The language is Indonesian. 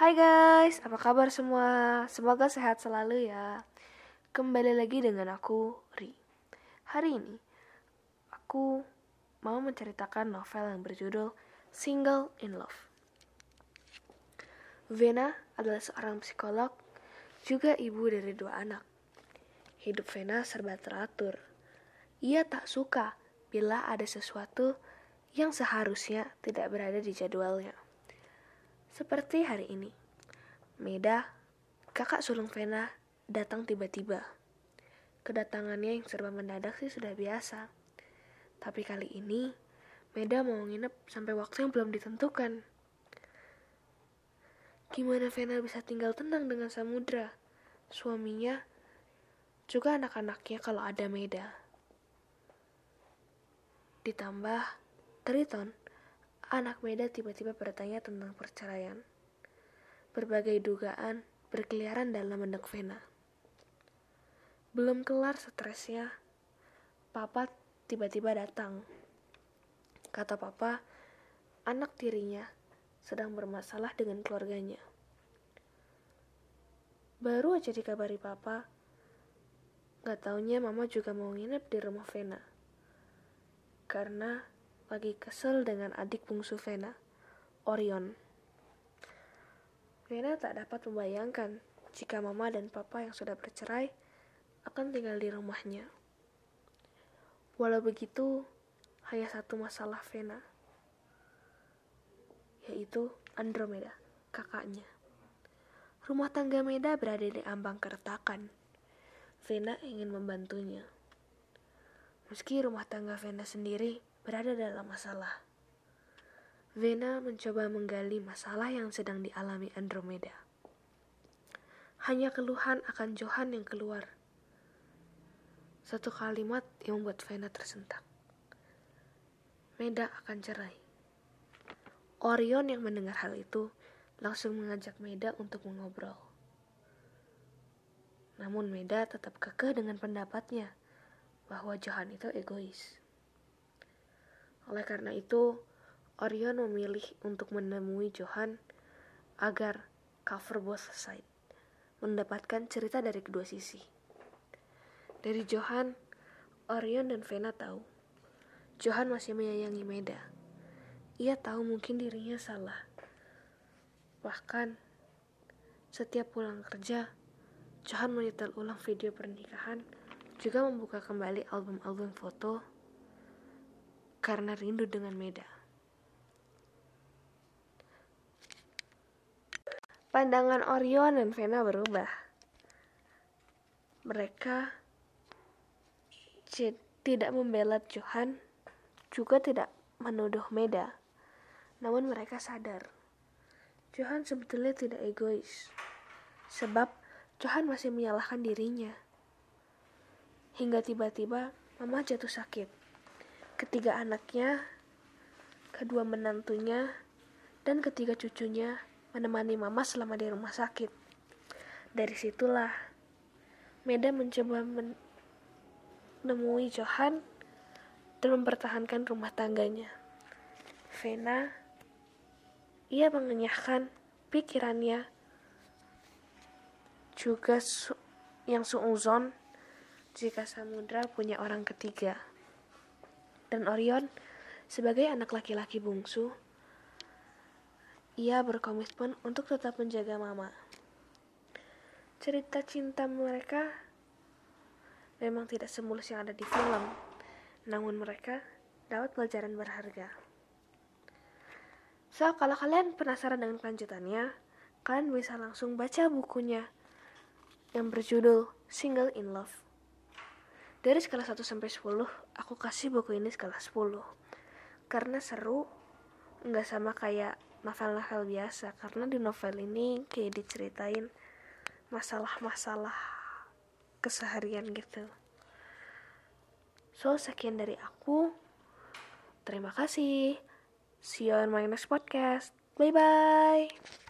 Hai guys, apa kabar semua? Semoga sehat selalu ya. Kembali lagi dengan aku, Ri. Hari ini, aku mau menceritakan novel yang berjudul Single in Love. Vena adalah seorang psikolog, juga ibu dari 2 anak. Hidup Vena serba teratur. Ia tak suka bila ada sesuatu yang seharusnya tidak berada di jadwalnya. Seperti hari ini, Meda, kakak sulung Vena, datang tiba-tiba. Kedatangannya yang serba mendadak sih sudah biasa. Tapi kali ini, Meda mau nginep sampai waktu yang belum ditentukan. Gimana Vena bisa tinggal tenang dengan Samudra, suaminya, juga anak-anaknya kalau ada Meda. Ditambah, Triton, anak Meda, tiba-tiba bertanya tentang perceraian. Berbagai dugaan berkeliaran dalam benak Vena. Belum kelar stresnya, Papa tiba-tiba datang. Kata Papa, anak tirinya sedang bermasalah dengan keluarganya. Baru aja dikabari Papa, gak taunya Mama juga mau nginep di rumah Vena. Karena lagi kesel dengan adik bungsu Vena, Orion. Vena tak dapat membayangkan jika Mama dan Papa yang sudah bercerai akan tinggal di rumahnya. Walau begitu, hanya satu masalah Vena, yaitu Andromeda, kakaknya. Rumah tangga Meda berada di ambang keretakan. Vena ingin membantunya. Meski rumah tangga Vena sendiri berada dalam masalah, Vena mencoba menggali masalah yang sedang dialami Andromeda. Hanya keluhan akan Johan yang keluar. Satu kalimat yang membuat Vena tersentak. Meda akan cerai. Orion yang mendengar hal itu langsung mengajak Meda untuk mengobrol. Namun Meda tetap kekeh dengan pendapatnya bahwa Johan itu egois. Oleh karena itu, Orion memilih untuk menemui Johan agar cover both side, mendapatkan cerita dari kedua sisi. Dari Johan, Orion dan Vena tahu Johan masih menyayangi Meda. Ia tahu mungkin dirinya salah. Bahkan, setiap pulang kerja, Johan menyetel ulang video pernikahan, juga membuka kembali album-album foto karena rindu dengan Meda. Pandangan Orion dan Vena berubah. Mereka tidak membela Johan, juga tidak menuduh Meda. Namun mereka sadar, Johan sebetulnya tidak egois, sebab Johan masih menyalahkan dirinya. Hingga tiba-tiba Mama jatuh sakit. 3 anaknya, 2 menantunya, dan 3 cucunya menemani Mama selama di rumah sakit. Dari situlah Meda mencoba menemui Johan dan mempertahankan rumah tangganya. Vena, ia mengenyahkan pikirannya juga yang seuzon jika Samudra punya orang ketiga. Dan Orion, sebagai anak laki-laki bungsu, ia berkomitmen untuk tetap menjaga Mama. Cerita cinta mereka memang tidak semulus yang ada di film, namun mereka dapat pelajaran berharga. So, kalau kalian penasaran dengan kelanjutannya, kalian bisa langsung baca bukunya yang berjudul Single in Love. Dari skala 1 sampai 10, aku kasih buku ini skala 10. Karena seru, nggak sama kayak novel-novel biasa. Karena di novel ini kayak diceritain masalah-masalah keseharian gitu. So, sekian dari aku. Terima kasih. See you on my next podcast. Bye-bye.